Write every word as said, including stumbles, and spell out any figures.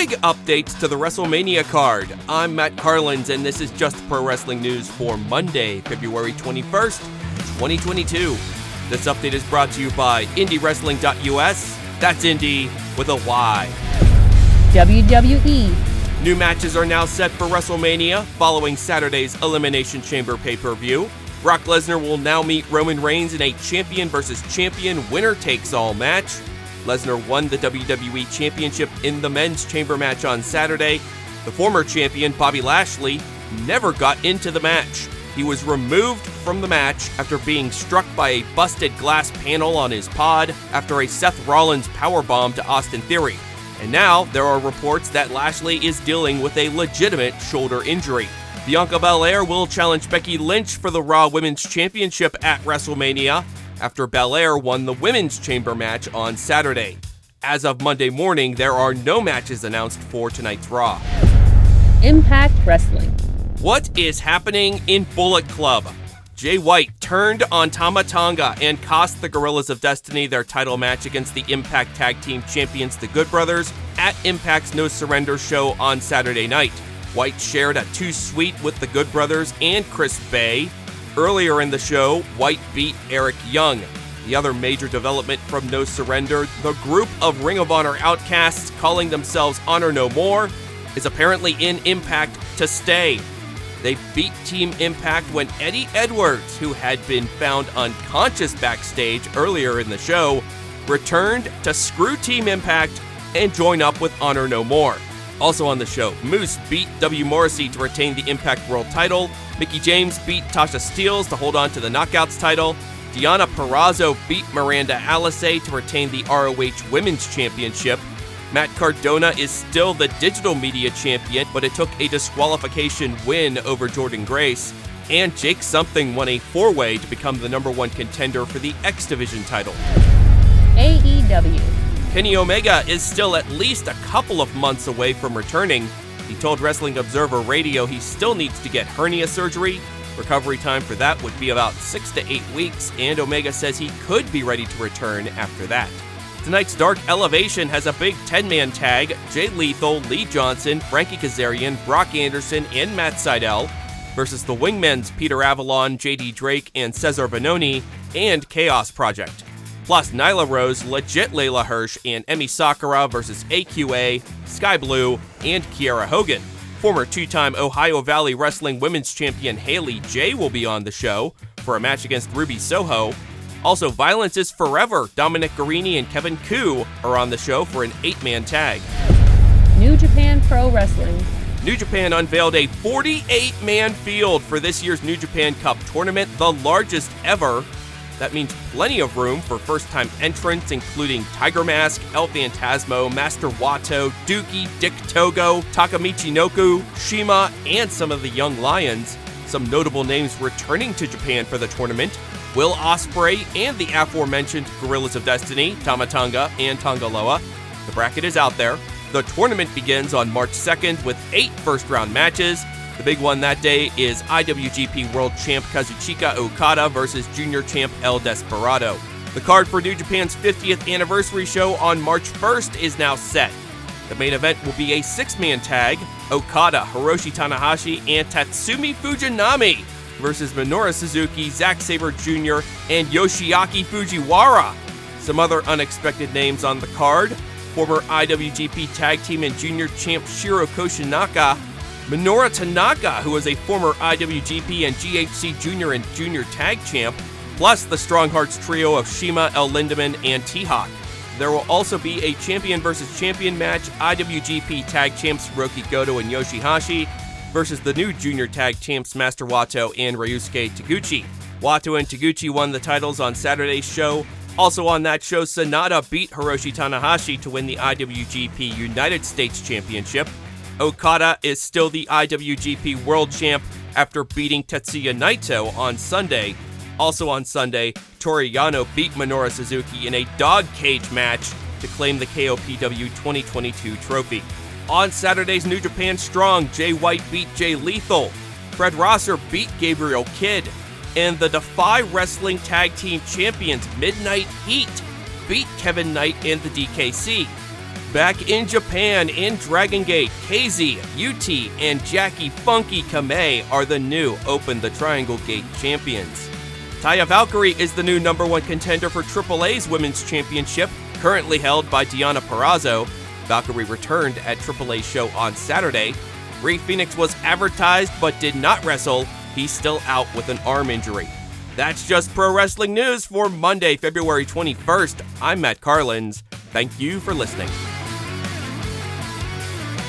Big updates to the WrestleMania card. I'm Matt Carlins, and this is Just Pro Wrestling News for Monday, February twenty-first, twenty twenty-two. This update is brought to you by Indie Wrestling dot U S. That's Indie with a Y. W W E. New matches are now set for WrestleMania following Saturday's Elimination Chamber pay-per-view. Brock Lesnar will now meet Roman Reigns in a champion versus champion winner-takes-all match. Lesnar won the W W E Championship in the men's chamber match on Saturday. The former champion, Bobby Lashley, never got into the match. He was removed from the match after being struck by a busted glass panel on his pod after a Seth Rollins powerbomb to Austin Theory. And now there are reports that Lashley is dealing with a legitimate shoulder injury. Bianca Belair will challenge Becky Lynch for the Raw Women's Championship at WrestleMania, after Belair won the women's chamber match on Saturday. As of Monday morning, there are no matches announced for tonight's Raw. Impact Wrestling. What is happening in Bullet Club? Jay White turned on Tama Tonga and cost the Guerrillas of Destiny their title match against the Impact Tag Team Champions, the Good Brothers, at Impact's No Surrender show on Saturday night. White shared a two-sweet with the Good Brothers and Chris Bay. Earlier in the show, White beat Eric Young. The other major development from No Surrender, the group of Ring of Honor outcasts calling themselves Honor No More, is apparently in Impact to stay. They beat Team Impact when Eddie Edwards, who had been found unconscious backstage earlier in the show, returned to screw Team Impact and join up with Honor No More. Also on the show, Moose beat W. Morrissey to retain the Impact World title. Mickie James beat Tasha Steeles to hold on to the Knockouts title. Deanna Purrazzo beat Miranda Alise to retain the R O H Women's Championship. Matt Cardona is still the digital media champion, but it took a disqualification win over Jordan Grace. And Jake Something won a four-way to become the number one contender for the X Division title. A E W. Kenny Omega is still at least a couple of months away from returning. He told Wrestling Observer Radio he still needs to get hernia surgery. Recovery time for that would be about six to eight weeks, and Omega says he could be ready to return after that. Tonight's Dark Elevation has a big ten-man tag. Jay Lethal, Lee Johnson, Frankie Kazarian, Brock Anderson, and Matt Sydal versus the Wingmen's Peter Avalon, J D Drake, and Cesar Bononi, and Chaos Project. Plus Nyla Rose, Legit Layla Hirsch, and Emi Sakura versus A Q A, Sky Blue, and Kiera Hogan. Former two-time Ohio Valley Wrestling Women's Champion Haley J will be on the show for a match against Ruby Soho. Also, Violence is Forever, Dominic Guarini and Kevin Koo are on the show for an eight-man tag. New Japan Pro Wrestling. New Japan unveiled a forty-eight man field for this year's New Japan Cup tournament, the largest ever. That means plenty of room for first-time entrants, including Tiger Mask, El Phantasmo, Master Wato, Dookie, Dick Togo, Takamichi Noku, Shima, and some of the young lions. Some notable names returning to Japan for the tournament: Will Ospreay and the aforementioned Guerrillas of Destiny, Tama Tonga, and Tonga Loa. The bracket is out there. The tournament begins on March second with eight first-round matches. The big one that day is I W G P World Champ Kazuchika Okada versus Junior Champ El Desperado. The card for New Japan's fiftieth anniversary show on March first is now set. The main event will be a six-man tag, Okada, Hiroshi Tanahashi, and Tatsumi Fujinami versus Minoru Suzuki, Zack Sabre Junior, and Yoshiaki Fujiwara. Some other unexpected names on the card: former I W G P Tag Team and Junior Champ Shiro Koshinaka, Minoru Tanaka, who is a former I W G P and G H C Junior and Junior Tag Champ, plus the Strong Hearts trio of Shima, El Lindemann, and T-Hawk. There will also be a champion versus champion match, I W G P Tag Champs Hiroki Goto and Yoshihashi versus the new Junior Tag Champs Master Wato and Ryusuke Taguchi. Wato and Taguchi won the titles on Saturday's show. Also on that show, Sanada beat Hiroshi Tanahashi to win the I W G P United States Championship. Okada is still the I W G P World Champ after beating Tetsuya Naito on Sunday. Also on Sunday, Toru Yano beat Minoru Suzuki in a dog cage match to claim the K O P W twenty twenty-two trophy. On Saturday's New Japan Strong, Jay White beat Jay Lethal, Fred Rosser beat Gabriel Kidd, and the Defy Wrestling Tag Team Champions Midnight Heat beat Kevin Knight and the D K C. back in Japan in Dragon Gate, K Z, Yuti, and Jackie Funky Kamei are the new Open the Triangle Gate champions. Taya Valkyrie is the new number one contender for triple A's Women's Championship, currently held by Deanna Purrazzo. Valkyrie returned at triple A's show on Saturday. Rey Fénix was advertised but did not wrestle. He's still out with an arm injury. That's just pro wrestling news for Monday, February twenty-first. I'm Matt Carlins. Thank you for listening.